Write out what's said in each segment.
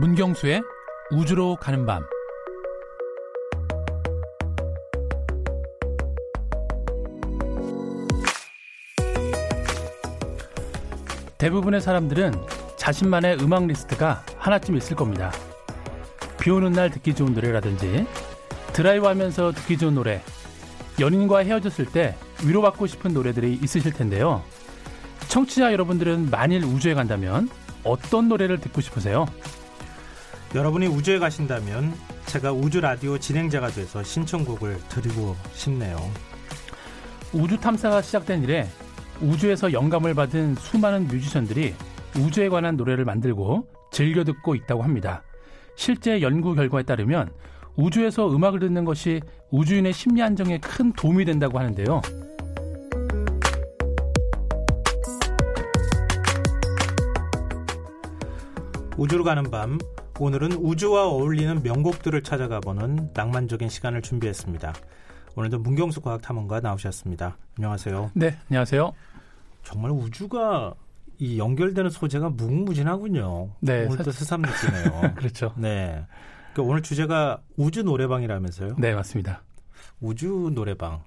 문경수의 우주로 가는 밤. 대부분의 사람들은 자신만의 음악 리스트가 하나쯤 있을 겁니다. 비 오는 날 듣기 좋은 노래라든지, 드라이브 하면서 듣기 좋은 노래, 연인과 헤어졌을 때 위로받고 싶은 노래들이 있으실 텐데요. 청취자 여러분들은 만일 우주에 간다면 어떤 노래를 듣고 싶으세요? 여러분이 우주에 가신다면 제가 우주 라디오 진행자가 돼서 신청곡을 드리고 싶네요. 우주 탐사가 시작된 이래 우주에서 영감을 받은 수많은 뮤지션들이 우주에 관한 노래를 만들고 즐겨 듣고 있다고 합니다. 실제 연구 결과에 따르면 우주에서 음악을 듣는 것이 우주인의 심리 안정에 큰 도움이 된다고 하는데요. 우주로 가는 밤, 오늘은 우주와 어울리는 명곡들을 찾아가보는 낭만적인 시간을 준비했습니다. 오늘도 문경수 과학탐험가 나오셨습니다. 안녕하세요. 네, 안녕하세요. 정말 우주가 이 연결되는 소재가 무궁무진하군요. 네, 오늘도 새삼 느끼네요. 그렇죠. 네, 그러니까 오늘 주제가 우주 노래방이라면서요? 네, 맞습니다. 우주 노래방.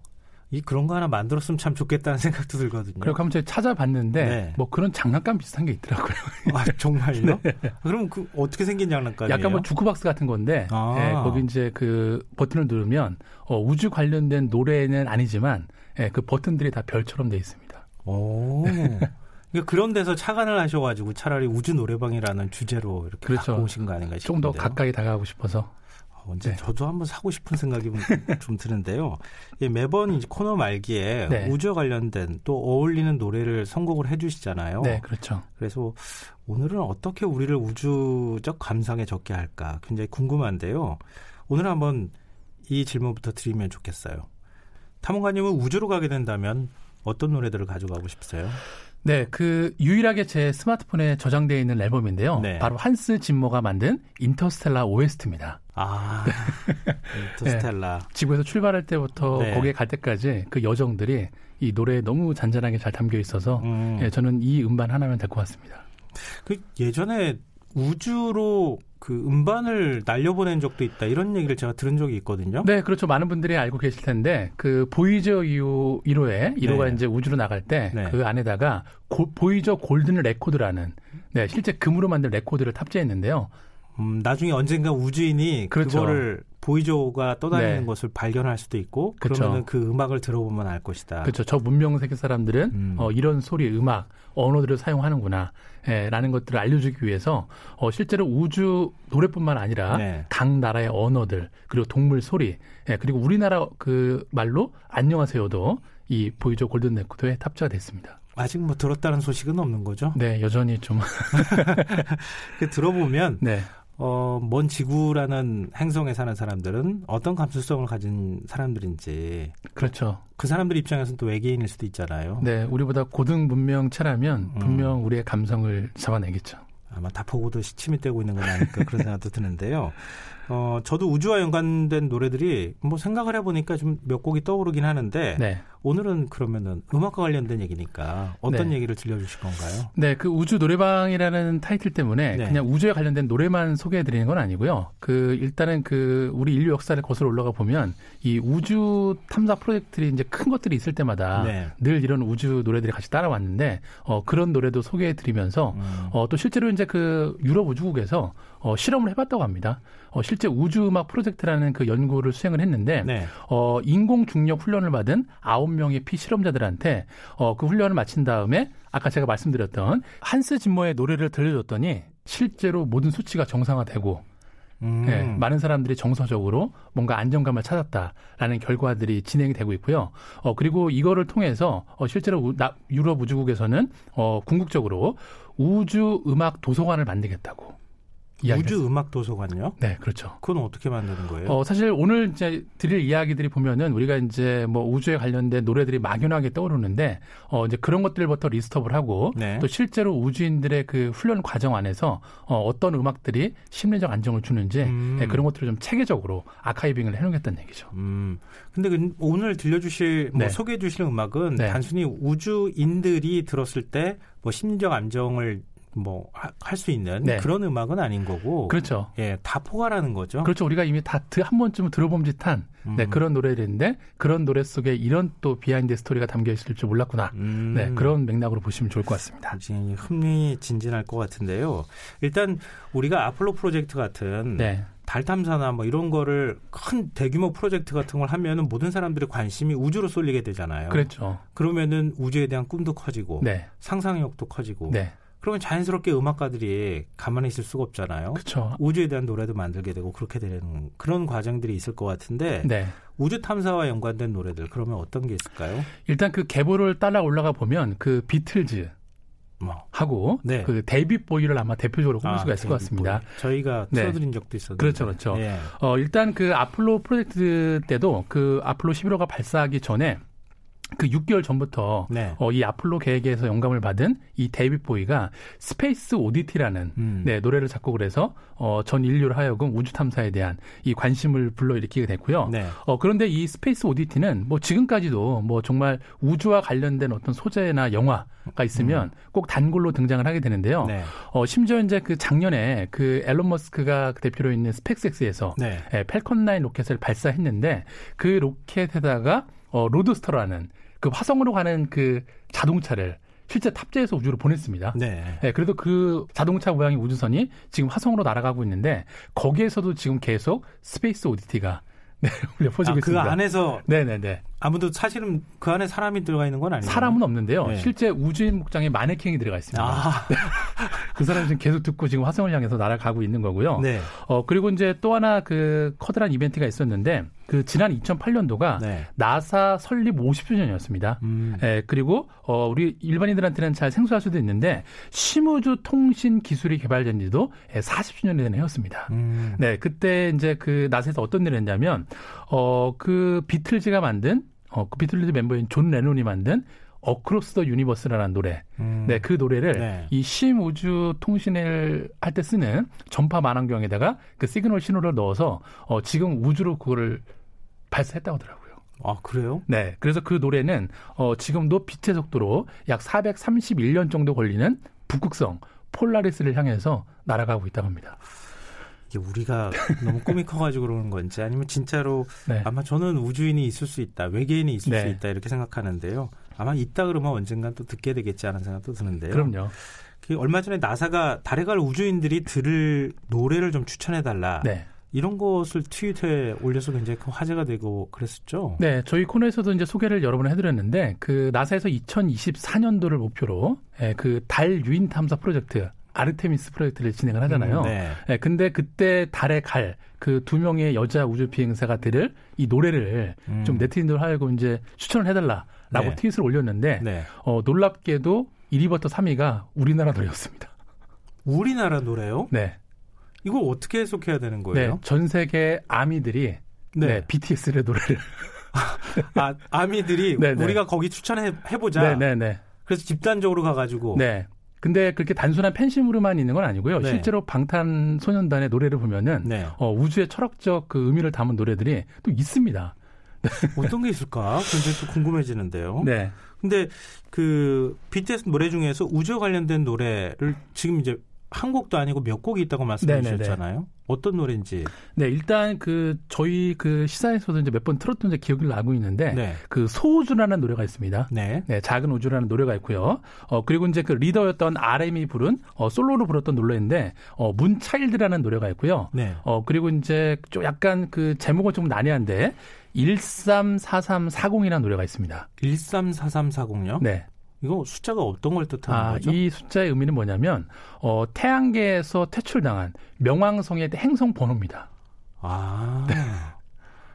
이 그런 거 하나 만들었으면 참 좋겠다는 생각도 들거든요. 그렇게 하면 제가 찾아봤는데 네. 뭐 그런 장난감 비슷한 게 있더라고요. 아, 정말요? 네. 그럼 그 어떻게 생긴 장난감이에요? 약간 뭐 주크박스 같은 건데 네, 거기 이제 그 버튼을 누르면 우주 관련된 노래는 아니지만 네, 그 버튼들이 다 별처럼 돼 있습니다. 오. 그러니까 그런 데서 착안을 하셔가지고 차라리 우주 노래방이라는 주제로 이렇게 그렇죠. 갖고 오신 거 아닌가 싶은데요. 좀 더 가까이 다가가고 싶어서. 언제 네. 저도 한번 사고 싶은 생각이 좀 드는데요. 예, 매번 이제 코너 말기에 네. 우주와 관련된 또 어울리는 노래를 선곡을 해주시잖아요. 네, 그렇죠. 그래서 오늘은 어떻게 우리를 우주적 감상에 적게 할까 굉장히 궁금한데요. 오늘 한번 이 질문부터 드리면 좋겠어요. 탐험가님은 우주로 가게 된다면 어떤 노래들을 가져가고 싶으세요? 네, 그 유일하게 제 스마트폰에 저장되어 있는 앨범인데요. 네. 바로 한스 짐머가 만든 인터스텔라 OST입니다. 아, 인터스텔라. 네, 지구에서 출발할 때부터 네. 거기에 갈 때까지 그 여정들이 이 노래에 너무 잔잔하게 잘 담겨 있어서 네, 저는 이 음반 하나면 될 것 같습니다. 그 예전에 우주로 그 음반을 날려보낸 적도 있다 이런 얘기를 제가 들은 적이 있거든요. 네, 그렇죠. 많은 분들이 알고 계실 텐데 그 보이저 1호가 네. 이제 우주로 나갈 때 그 네. 안에다가 보이저 골든 레코드라는 네, 실제 금으로 만든 레코드를 탑재했는데요. 나중에 언젠가 우주인이 그렇죠. 그거를 보이저가 떠다니는 네. 것을 발견할 수도 있고 그렇죠. 그러면 그 음악을 들어보면 알 것이다. 그렇죠. 저 문명 세계 사람들은 이런 소리, 음악, 언어들을 사용하는구나 예, 라는 것들을 알려주기 위해서 실제로 우주 노래뿐만 아니라 네. 각 나라의 언어들 그리고 동물 소리 예, 그리고 우리나라 그 말로 안녕하세요도 이 보이저 골든 레코드에 탑재가 됐습니다. 아직 뭐 들었다는 소식은 없는 거죠? 네, 여전히 좀 들어보면 네. 먼 지구라는 행성에 사는 사람들은 어떤 감수성을 가진 사람들인지 그렇죠. 그 사람들 입장에서는 또 외계인일 수도 있잖아요. 네, 우리보다 고등 문명체라면 분명 우리의 감성을 잡아내겠죠. 아마 다 보고도 침이 떼고 있는 건 아닐까 그런 생각도 드는데요. 저도 우주와 연관된 노래들이 뭐 생각을 해보니까 좀 몇 곡이 떠오르긴 하는데 네. 오늘은 그러면은 음악과 관련된 얘기니까 어떤 네. 얘기를 들려주실 건가요? 네, 그 우주 노래방이라는 타이틀 때문에 네. 그냥 우주에 관련된 노래만 소개해드리는 건 아니고요. 그 일단은 그 우리 인류 역사를 거슬러 올라가 보면 이 우주 탐사 프로젝트들이 이제 큰 것들이 있을 때마다 네. 늘 이런 우주 노래들이 같이 따라왔는데 그런 노래도 소개해드리면서 또 실제로 이제 그 유럽 우주국에서 실험을 해봤다고 합니다. 실제 우주음악 프로젝트라는 그 연구를 수행을 했는데 네. 인공중력 훈련을 받은 9명의 피실험자들한테 그 훈련을 마친 다음에 아까 제가 말씀드렸던 한스 짐머의 노래를 들려줬더니 실제로 모든 수치가 정상화되고 네, 많은 사람들이 정서적으로 뭔가 안정감을 찾았다라는 결과들이 진행이 되고 있고요. 그리고 이거를 통해서 실제로 유럽 우주국에서는 궁극적으로 우주음악 도서관을 만들겠다고. 우주 음악 도서관요? 네, 그렇죠. 그건 어떻게 만드는 거예요? 사실 오늘 이제 드릴 이야기들이 보면은 우리가 이제 뭐 우주에 관련된 노래들이 막연하게 떠오르는데 이제 그런 것들부터 리스트업을 하고 네. 또 실제로 우주인들의 그 훈련 과정 안에서 어떤 음악들이 심리적 안정을 주는지 네, 그런 것들을 좀 체계적으로 아카이빙을 해놓겠다는 얘기죠. 근데 오늘 들려주실 뭐 네. 소개해 주시는 음악은 네. 단순히 우주인들이 들었을 때 뭐 심리적 안정을 뭐 할 수 있는 네. 그런 음악은 아닌 거고 그렇죠. 예, 다 포괄하는 거죠. 그렇죠. 우리가 이미 다 한 번쯤 들어본 듯한 네, 그런 노래들인데 그런 노래 속에 이런 또 비하인드 스토리가 담겨 있을 줄 몰랐구나. 네, 그런 맥락으로 보시면 좋을 것 같습니다. 흥미진진할 것 같은데요. 일단 우리가 아폴로 프로젝트 같은 네. 달 탐사나 뭐 이런 거를 큰 대규모 프로젝트 같은 걸 하면은 모든 사람들의 관심이 우주로 쏠리게 되잖아요. 그렇죠. 그러면은 우주에 대한 꿈도 커지고 네. 상상력도 커지고 네. 그러면 자연스럽게 음악가들이 가만히 있을 수가 없잖아요. 그렇죠. 우주에 대한 노래도 만들게 되고 그렇게 되는 그런 과정들이 있을 것 같은데 네. 우주 탐사와 연관된 노래들 그러면 어떤 게 있을까요? 일단 그 계보를 따라 올라가 보면 그 비틀즈 하고 네. 그 데이빗 보이를 아마 대표적으로 꼽을 수가 있을 것 같습니다. 보이. 저희가 틀어드린 네. 적도 있었는데. 그렇죠, 그렇죠. 네. 일단 그 아폴로 프로젝트 때도 그 아폴로 11호가 발사하기 전에 그 6개월 전부터 네. 이 아폴로 계획에서 영감을 받은 이 데이빗 보이가 스페이스 오디티라는 네, 노래를 작곡을 해서 전 인류를 하여금 우주 탐사에 대한 이 관심을 불러일으키게 됐고요. 네. 그런데 이 스페이스 오디티는 뭐 지금까지도 뭐 정말 우주와 관련된 어떤 소재나 영화가 있으면 꼭 단골로 등장을 하게 되는데요. 네. 심지어 이제 그 작년에 그 앨런 머스크가 대표로 있는 스펙스X에서 네. 팰컨 9 로켓을 발사했는데 그 로켓에다가 로드스터라는 그 화성으로 가는 그 자동차를 실제 탑재해서 우주로 보냈습니다. 네. 네. 그래도 그 자동차 모양의 우주선이 지금 화성으로 날아가고 있는데 거기에서도 지금 계속 스페이스 오디티가 네, 울려 퍼지고 있습니다. 그 안에서 네네네. 아무도 사실은 그 안에 사람이 들어가 있는 건 아니에요. 사람은 없는데요. 네. 실제 우주인 목장에 마네킹이 들어가 있습니다. 네. 그 사람이 지금 계속 듣고 지금 화성을 향해서 날아가고 있는 거고요. 네. 그리고 이제 또 하나 그 커다란 이벤트가 있었는데 그 지난 2008년도가 네. 나사 설립 50주년이었습니다. 예, 그리고 우리 일반인들한테는 잘 생소할 수도 있는데 심우주 통신 기술이 개발된 지도 40주년이 되는 해였습니다. 네, 그때 이제 그 나사에서 어떤 일을 했냐면 그 비틀즈가 만든 그 비틀즈 멤버인 존 레논이 만든 어크로스 더 유니버스라는 노래. 네, 그 노래를 네. 이 심우주 통신을 할 때 쓰는 전파 만환경에다가 그 시그널 신호를 넣어서 지금 우주로 그거를 발사했다고 하더라고요. 아, 그래요? 네. 그래서 그 노래는 지금도 빛의 속도로 약 431년 정도 걸리는 북극성 폴라리스를 향해서 날아가고 있다고 합니다. 이게 우리가 너무 꿈이 커가지고 그러는 건지 아니면 진짜로 네. 아마 저는 우주인이 있을 수 있다, 외계인이 있을 네. 수 있다 이렇게 생각하는데요. 아마 있다 그러면 언젠간 또 듣게 되겠지 하는 생각도 드는데요. 그럼요. 얼마 전에 나사가 달에 갈 우주인들이 들을 노래를 좀 추천해달라. 네. 이런 것을 트윗에 올려서 굉장히 큰 화제가 되고 그랬었죠. 네, 저희 코너에서도 이제 소개를 여러 번 해드렸는데 그 나사에서 2024년도를 목표로 그 달 유인 탐사 프로젝트 아르테미스 프로젝트를 진행을 하잖아요. 네. 네, 근데 그때 달에 갈 그 두 명의 여자 우주 비행사가 들을 이 노래를 좀 네티즌들 하려고 이제 추천을 해달라라고 네. 트윗을 올렸는데 네. 놀랍게도 1위부터 3위가 우리나라 노래였습니다. 우리나라 노래요? 네. 이걸 어떻게 해석해야 되는 거예요? 네, 전 세계 아미들이 네. 네, BTS의 노래를 아, 아미들이 네네. 우리가 거기 추천해보자. 네네네. 그래서 집단적으로 가가지고. 네. 근데 그렇게 단순한 팬심으로만 있는 건 아니고요. 네. 실제로 방탄소년단의 노래를 보면은 네. 우주의 철학적 그 의미를 담은 노래들이 또 있습니다. 어떤 게 있을까? 굉장히 또 궁금해지는데요. 네. 근데 그 BTS 노래 중에서 우주와 관련된 노래를 지금 이제 한 곡도 아니고 몇 곡이 있다고 말씀해 주셨잖아요. 어떤 노래인지. 네, 일단 그 저희 그 시사에서도 이제 몇 번 틀었던 기억이 나고 있는데 네. 그 소우주라는 노래가 있습니다. 네. 네, 작은 우주라는 노래가 있고요. 그리고 이제 그 리더였던 RM이 부른 솔로로 불렀던 노래인데 문차일드라는 노래가 있고요. 네. 그리고 이제 좀 약간 그 제목은 좀 난해한데 134340이라는 노래가 있습니다. 134340요? 네. 이거 숫자가 어떤 걸 뜻하는 거죠? 이 숫자의 의미는 뭐냐면 태양계에서 퇴출당한 명왕성의 행성 번호입니다. 아, 네.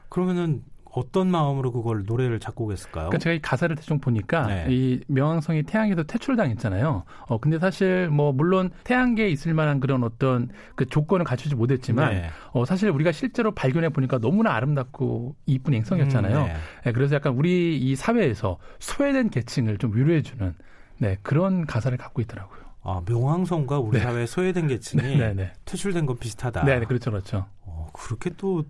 그러면은 어떤 마음으로 그걸 노래를 작곡했을까요? 그러니까 제가 이 가사를 대충 보니까 네. 이 명왕성이 태양에서 퇴출당했잖아요. 근데 사실 뭐 물론 태양계에 있을 만한 그런 어떤 그 조건을 갖추지 못했지만 네. 사실 우리가 실제로 발견해 보니까 너무나 아름답고 이쁜 행성이었잖아요. 네. 네, 그래서 약간 우리 이 사회에서 소외된 계층을 좀 위로해주는 네, 그런 가사를 갖고 있더라고요. 아, 명왕성과 우리 네. 사회의 소외된 계층이 네, 네, 네. 퇴출된 건 비슷하다. 네, 네, 그렇죠, 그렇죠. 그렇게 또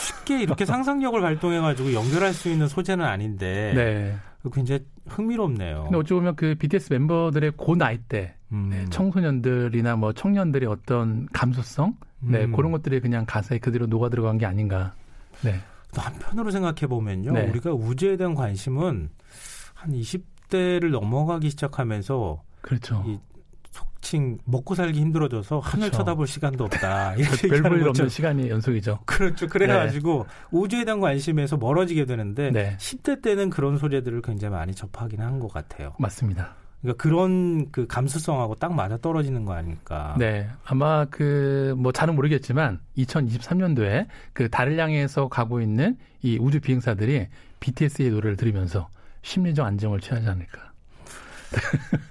쉽게 이렇게 상상력을 발동해가지고 연결할 수 있는 소재는 아닌데 네. 굉장히 흥미롭네요. 근데 어찌 보면 그 BTS 멤버들의 고 나이 때 네, 청소년들이나 뭐 청년들의 어떤 감수성, 네, 그런 것들이 그냥 가사에 그대로 녹아 들어간 게 아닌가. 네. 또 한편으로 생각해 보면요, 네. 우리가 우주에 대한 관심은 한 20대를 넘어가기 시작하면서, 그렇죠. 이 속칭 먹고 살기 힘들어져서 하늘 그렇죠. 쳐다볼 시간도 없다. 이렇게 별 볼 일 없는 시간이 연속이죠. 그렇죠. 그래가지고 네. 우주에 대한 관심에서 멀어지게 되는데 네. 10대 때는 그런 소재들을 굉장히 많이 접하긴 한 것 같아요. 맞습니다. 그러니까 그런 그 감수성하고 딱 맞아 떨어지는 거 아닐까. 네. 아마 그 뭐 잘은 모르겠지만 2023년도에 그 달을 향해서 가고 있는 이 우주 비행사들이 BTS의 노래를 들으면서 심리적 안정을 취하지 않을까.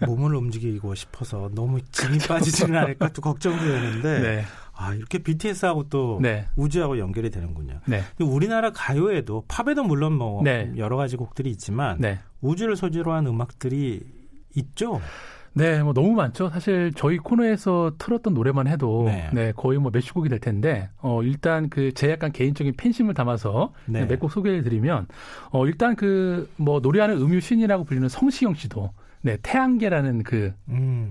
몸을 움직이고 싶어서 너무 진이 빠지지는 않을까 또 걱정되는데 네. 아, 이렇게 BTS하고 또 네. 우주하고 연결이 되는군요. 네. 우리나라 가요에도 팝에도 물론 뭐 네. 여러 가지 곡들이 있지만 네. 우주를 소재로 한 음악들이 있죠? 네, 뭐 너무 많죠. 사실 저희 코너에서 틀었던 노래만 해도 네, 네 거의 뭐 몇십 곡이 될 텐데 일단 그 제 약간 개인적인 팬심을 담아서 네. 몇 곡 소개를 드리면 일단 그 뭐 노래하는 음유 신이라고 불리는 성시경 씨도 네 태양계라는 그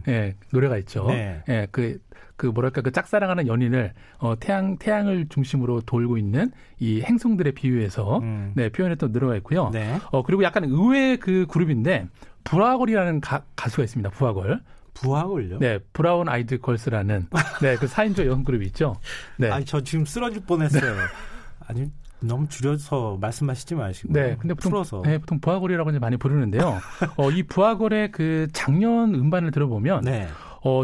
예, 노래가 있죠. 네. 예, 그 뭐랄까 그 짝사랑하는 연인을 태양을 중심으로 돌고 있는 이 행성들의 비유에서 네 표현했던 노래가 있고요. 네. 그리고 약간 의외의 그 그룹인데. 부하걸이라는 가수가 있습니다. 부하걸. 부하걸요? 네, 브라운 아이드 걸스라는 네, 그 4인조 여성 그룹이 있죠. 네. 아니, 저 지금 쓰러질 뻔했어요. 네. 아니, 너무 줄여서 말씀하시지 마시고. 네, 근데 풀어서. 네, 보통 부하걸이라고 이제 많이 부르는데요. 이 부하걸의 그 작년 음반을 들어보면 네.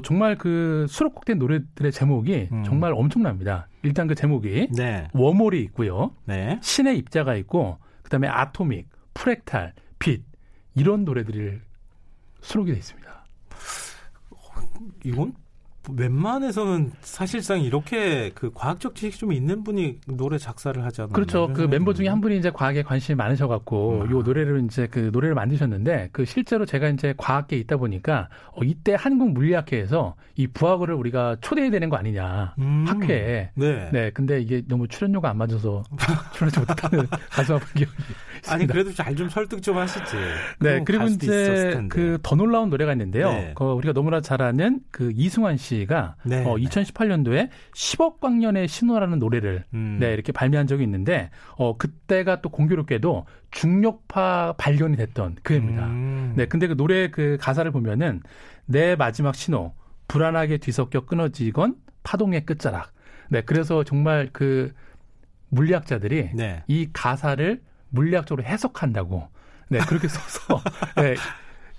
정말 그 수록곡된 노래들의 제목이 정말 엄청납니다. 일단 그 제목이 네. 워몰이 있고요. 네. 신의 입자가 있고 그다음에 아토믹, 프랙탈, 빛 이런 노래들이 수록이 되어 있습니다. 이건 웬만해서는 사실상 이렇게 그 과학적 지식이 좀 있는 분이 노래 작사를 하잖아요. 그렇죠. 그 멤버 중에 한 분이 이제 과학에 관심이 많으셔갖고 요 노래를 이제 그 노래를 만드셨는데 그 실제로 제가 이제 과학계에 있다 보니까 이때 한국 물리학회에서 이 부하걸을 우리가 초대해야 되는 거 아니냐 학회에. 네. 네. 근데 이게 너무 출연료가 안 맞아서 출연하지 못하는 가슴 아픈 기억이. 있습니다. 아니 그래도 잘 좀 설득 좀 하시지. 네. 그리고 이제 그 더 놀라운 노래가 있는데요. 네. 우리가 너무나 잘 아는 그 이승환 씨. 가 네, 2018년도에 10억 광년의 신호라는 노래를 네, 이렇게 발매한 적이 있는데 그때가 또 공교롭게도 중력파 발견이 됐던 그 해입니다. 네, 근데 그 노래 그 가사를 보면은 내 마지막 신호 불안하게 뒤섞여 끊어지건 파동의 끝자락. 네, 그래서 정말 그 물리학자들이 네. 이 가사를 물리학적으로 해석한다고 네 그렇게 써서 네,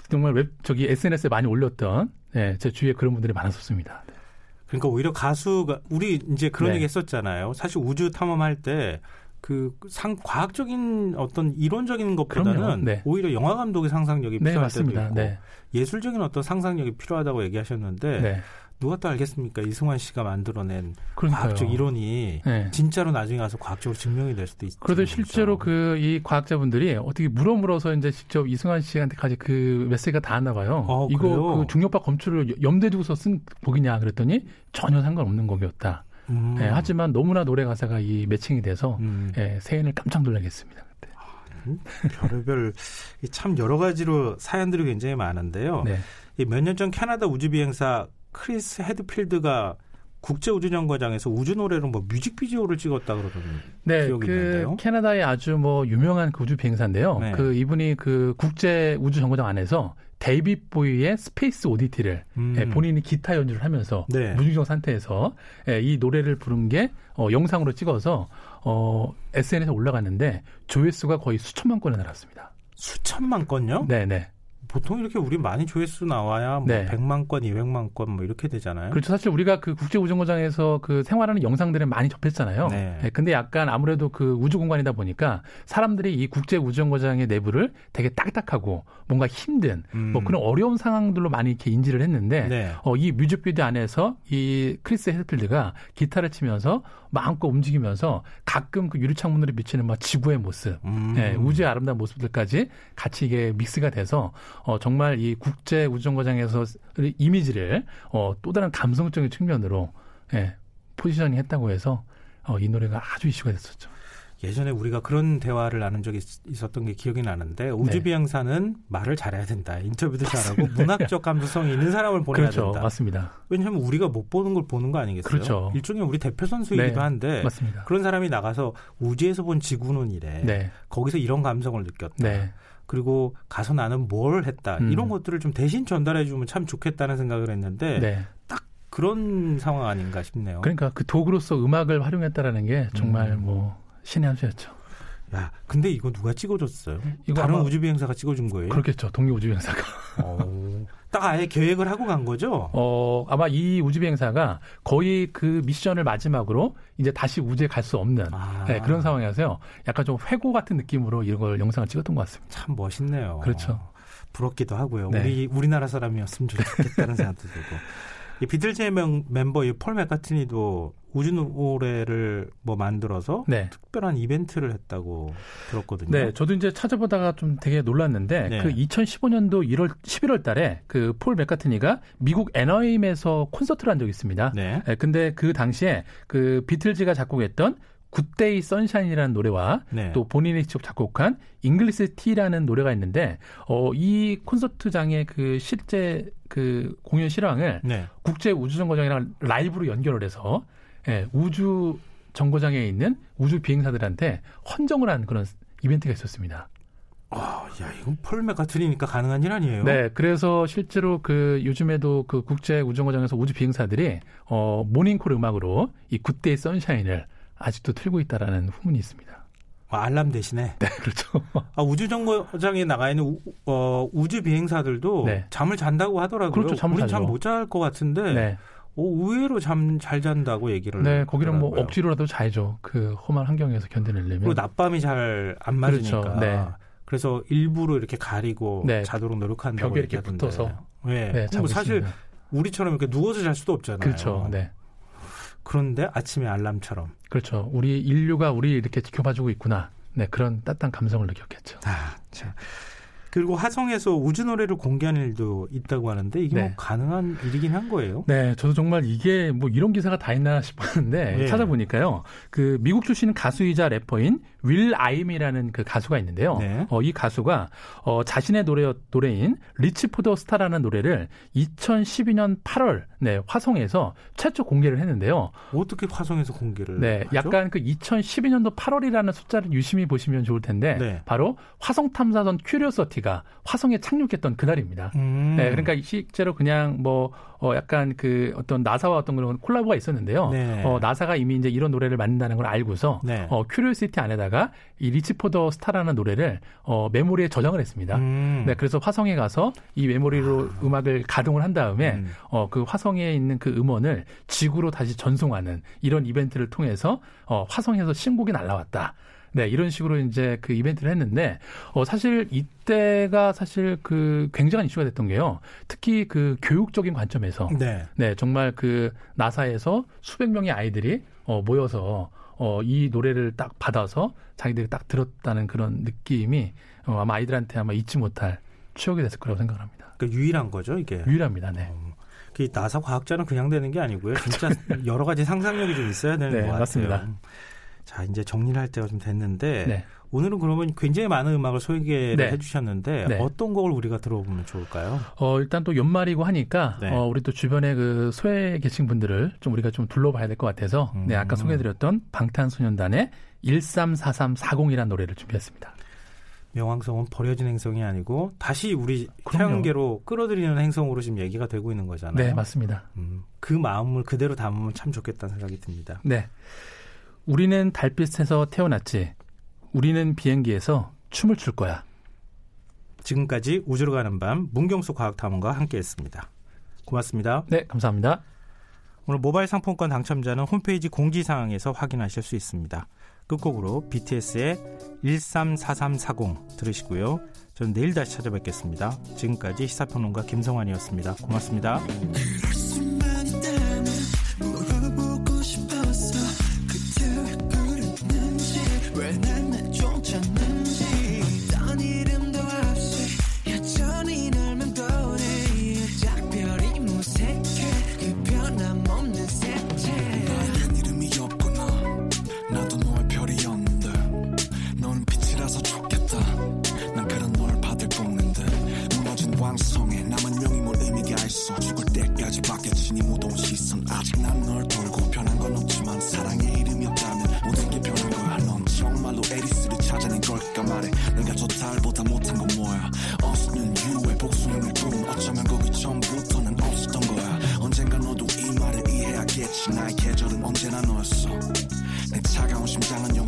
정말 SNS에 많이 올렸던. 네, 제 주위에 그런 분들이 많았었습니다. 네. 그러니까 오히려 가수가 우리 이제 그런 네. 얘기 했었잖아요. 사실 우주 탐험할 때 그 과학적인 어떤 이론적인 것보다는 네. 오히려 영화 감독의 상상력이 네, 필요할 때도 있고 네. 예술적인 어떤 상상력이 필요하다고 얘기하셨는데 네. 누가 또 알겠습니까? 이승환 씨가 만들어낸 그러니까요. 과학적 이론이 네. 진짜로 나중에 가서 과학적으로 증명이 될 수도 있죠. 그래도 실제로 그 이 과학자분들이 어떻게 물어서 이제 직접 이승환 씨한테까지 그 메시지가 닿았나 봐요. 이거 그 중력파 검출을 염두에 두고서 쓴 곡이냐 그랬더니 전혀 상관없는 곡이었다. 예, 하지만 너무나 노래 가사가 이 매칭이 돼서 예, 세인을 깜짝 놀라게 했습니다. 그때. 별의별 참 여러 가지로 사연들이 굉장히 많은데요. 네. 몇 년 전 캐나다 우주비행사 크리스 헤드필드가 국제 우주정거장에서 우주 노래로 뭐 뮤직비디오를 찍었다 그러던 네, 기억이 있는데요. 네, 캐나다의 아주 뭐 유명한 그 우주 비행사인데요. 네. 그 이분이 그 국제 우주정거장 안에서 데이빗 보이의 스페이스 오디티를 예, 본인이 기타 연주를 하면서 네. 무중력 상태에서 예, 이 노래를 부른 게 영상으로 찍어서 SNS에 올라갔는데 조회수가 거의 수천만 건에 달았습니다. 수천만 건요? 네, 네. 보통 이렇게 우리 많이 조회수 나와야 뭐 네. 100만 건, 200만 건 뭐 이렇게 되잖아요. 그렇죠. 사실 우리가 그 국제 우주정거장에서 그 생활하는 영상들을 많이 접했잖아요. 네. 네, 근데 약간 아무래도 그 우주 공간이다 보니까 사람들이 이 국제 우주정거장의 내부를 되게 딱딱하고 뭔가 힘든 뭐 그런 어려운 상황들로 많이 이렇게 인지를 했는데 네. 이 뮤직비디오 안에서 이 크리스 헤드필드가 기타를 치면서 마음껏 움직이면서 가끔 그 유리창문으로 비치는 막 지구의 모습, 네, 우주의 아름다운 모습들까지 같이 이게 믹스가 돼서 정말 이 국제 우주정거장에서 이미지를 또 다른 감성적인 측면으로 예, 포지셔닝 했다고 해서 이 노래가 아주 이슈가 됐었죠. 예전에 우리가 그런 대화를 나눈 적이 있었던 게 기억이 나는데 우주비행사는 말을 잘해야 된다. 인터뷰도 잘하고 문학적 감수성이 있는 사람을 보내야 된다. 맞습니다. 왜냐하면 우리가 못 보는 걸 보는 거 아니겠어요? 그렇죠. 일종의 우리 대표 선수이기도 한데 맞습니다. 그런 사람이 나가서 우주에서 본 지구는 이래. 거기서 이런 감성을 느꼈다. 그리고 가서 나는 뭘 했다. 이런 것들을 좀 대신 전달해 주면 참 좋겠다는 생각을 했는데 딱 그런 상황 아닌가 싶네요. 그러니까 그 도구로서 음악을 활용했다라는 게 정말 신의 한 수였죠. 야, 근데 이거 누가 찍어줬어요? 이거 다른 우주비행사가 찍어준 거예요? 그렇겠죠. 동료 우주비행사가. 딱 아예 계획을 하고 간 거죠? 아마 이 우주비행사가 거의 그 미션을 마지막으로 이제 다시 우주에 갈 수 없는 그런 상황이어서요. 약간 좀 회고 같은 느낌으로 이런 걸 영상을 찍었던 것 같습니다. 참 멋있네요. 그렇죠. 부럽기도 하고요. 우리나라 사람이었으면 좋겠다는 생각도 들고. 이 비틀즈의 멤버 폴 맥카트니도 우주 노래를 만들어서 특별한 이벤트를 했다고 들었거든요. 네, 저도 이제 찾아보다가 좀 되게 놀랐는데 그 2015년도 11월 달에 그 폴 맥카트니가 미국 애너임에서 콘서트를 한 적이 있습니다. 근데 그 당시에 그 비틀즈가 작곡했던 굿데이 선샤인이라는 노래와 또 본인이 직접 작곡한 잉글리시 티라는 노래가 있는데 이 콘서트장의 그 실제 그 공연 실황을 국제 우주정거장이랑 라이브로 연결을 해서 우주 정거장에 있는 우주 비행사들한테 헌정을 한 그런 이벤트가 있었습니다. 야, 이건 폴 맥카트니니까 가능한 일 아니에요? 네, 그래서 실제로 그 요즘에도 그 국제 우주정거장에서 우주 비행사들이 모닝콜 음악으로 이 굿데이 선샤인을 아직도 틀고 있다라는 후문이 있습니다. 알람 대신에? 네, 그렇죠. 우주정거장에 나가 있는 우주 비행사들도 잠을 잔다고 하더라고요. 그렇죠, 잠을 잔다고. 우린 잠 못 잘 것 같은데 의외로 잠 잘 잔다고 얘기를 거기는 하더라고요. 억지로라도 자야죠. 그 험한 환경에서 견뎌내려면. 그리고 낮밤이 잘 안 맞으니까. 그렇죠. 그래서 일부러 이렇게 가리고 자도록 노력한다고 벽에 이렇게 얘기하던데. 붙어서. 사실 있습니다. 우리처럼 이렇게 누워서 잘 수도 없잖아요. 그렇죠. 그런데 아침에 알람처럼. 그렇죠. 우리 인류가 우리 이렇게 지켜봐주고 있구나. 그런 따뜻한 감성을 느꼈겠죠. 참. 그리고 화성에서 우주 노래를 공개한 일도 있다고 하는데 이게 가능한 일이긴 한 거예요. 네, 저도 정말 이게 이런 기사가 다 있나 싶었는데 찾아보니까요. 그 미국 출신 가수이자 래퍼인 윌 아이 엠이라는 그 가수가 있는데요. 이 가수가 자신의 노래인 리치 포 더 스타라는 노래를 2012년 8월 화성에서 최초 공개를 했는데요. 어떻게 화성에서 공개를 하죠? 약간 그 2012년도 8월이라는 숫자를 유심히 보시면 좋을 텐데 바로 화성 탐사선 큐리오서티 가 화성에 착륙했던 그날입니다. 그러니까 실제로 그냥 약간 그 어떤 나사와 어떤 그런 콜라보가 있었는데요. 나사가 이미 이제 이런 노래를 만든다는 걸 알고서 큐리오시티 안에다가 이 리치 포더 스타라는 노래를 메모리에 저장을 했습니다. 그래서 화성에 가서 이 메모리로 음악을 가동을 한 다음에 그 화성에 있는 그 음원을 지구로 다시 전송하는 이런 이벤트를 통해서 화성에서 신곡이 날라왔다. 이런 식으로 이제 그 이벤트를 했는데, 사실 이때가 사실 그 굉장한 이슈가 됐던 게요. 특히 그 교육적인 관점에서. 정말 그 나사에서 수백 명의 아이들이 모여서 이 노래를 딱 받아서 자기들이 딱 들었다는 그런 느낌이 아마 아이들한테 잊지 못할 추억이 됐을 거라고 생각을 합니다. 그러니까 유일한 거죠, 이게? 유일합니다, 그 나사 과학자는 그냥 되는 게 아니고요. 진짜 여러 가지 상상력이 좀 있어야 되는 것 같아요. 맞습니다. 자, 이제 정리를 할 때가 좀 됐는데 오늘은 그러면 굉장히 많은 음악을 소개를 해주셨는데 어떤 곡을 우리가 들어보면 좋을까요? 일단 또 연말이고 하니까 우리 또 주변에 그 소외 계신 분들을 좀 우리가 좀 둘러봐야 될 것 같아서 아까 소개해드렸던 방탄소년단의 134340이라는 노래를 준비했습니다. 명왕성은 버려진 행성이 아니고 다시 우리 태양계로 끌어들이는 행성으로 지금 얘기가 되고 있는 거잖아요. 네, 맞습니다. 그 마음을 그대로 담으면 참 좋겠다는 생각이 듭니다. 우리는 달빛에서 태어났지. 우리는 비행기에서 춤을 출 거야. 지금까지 우주로 가는 밤 문경수 과학탐험과 함께했습니다. 고맙습니다. 네, 감사합니다. 오늘 모바일 상품권 당첨자는 홈페이지 공지사항에서 확인하실 수 있습니다. 끝곡으로 BTS의 134340 들으시고요. 저는 내일 다시 찾아뵙겠습니다. 지금까지 시사평론가 김성환이었습니다. 고맙습니다. 밖에 주신 이 무더운 시선 아직 난 널 돌고 변한 건 없지만 사랑의 이름이 없다면 모든 게 변한 거야. 넌 정말로 에리스를 찾아낸 걸까 말해. 내가 저 달보다 못한 건 뭐야. 없는 이유의 복수형일 뿐 어쩌면 거기 처음부터는 없었던 거야. 언젠가 너도 이 말을 이해하겠지. 나의 계절은 언제나 너였어. 내 차가운 심장은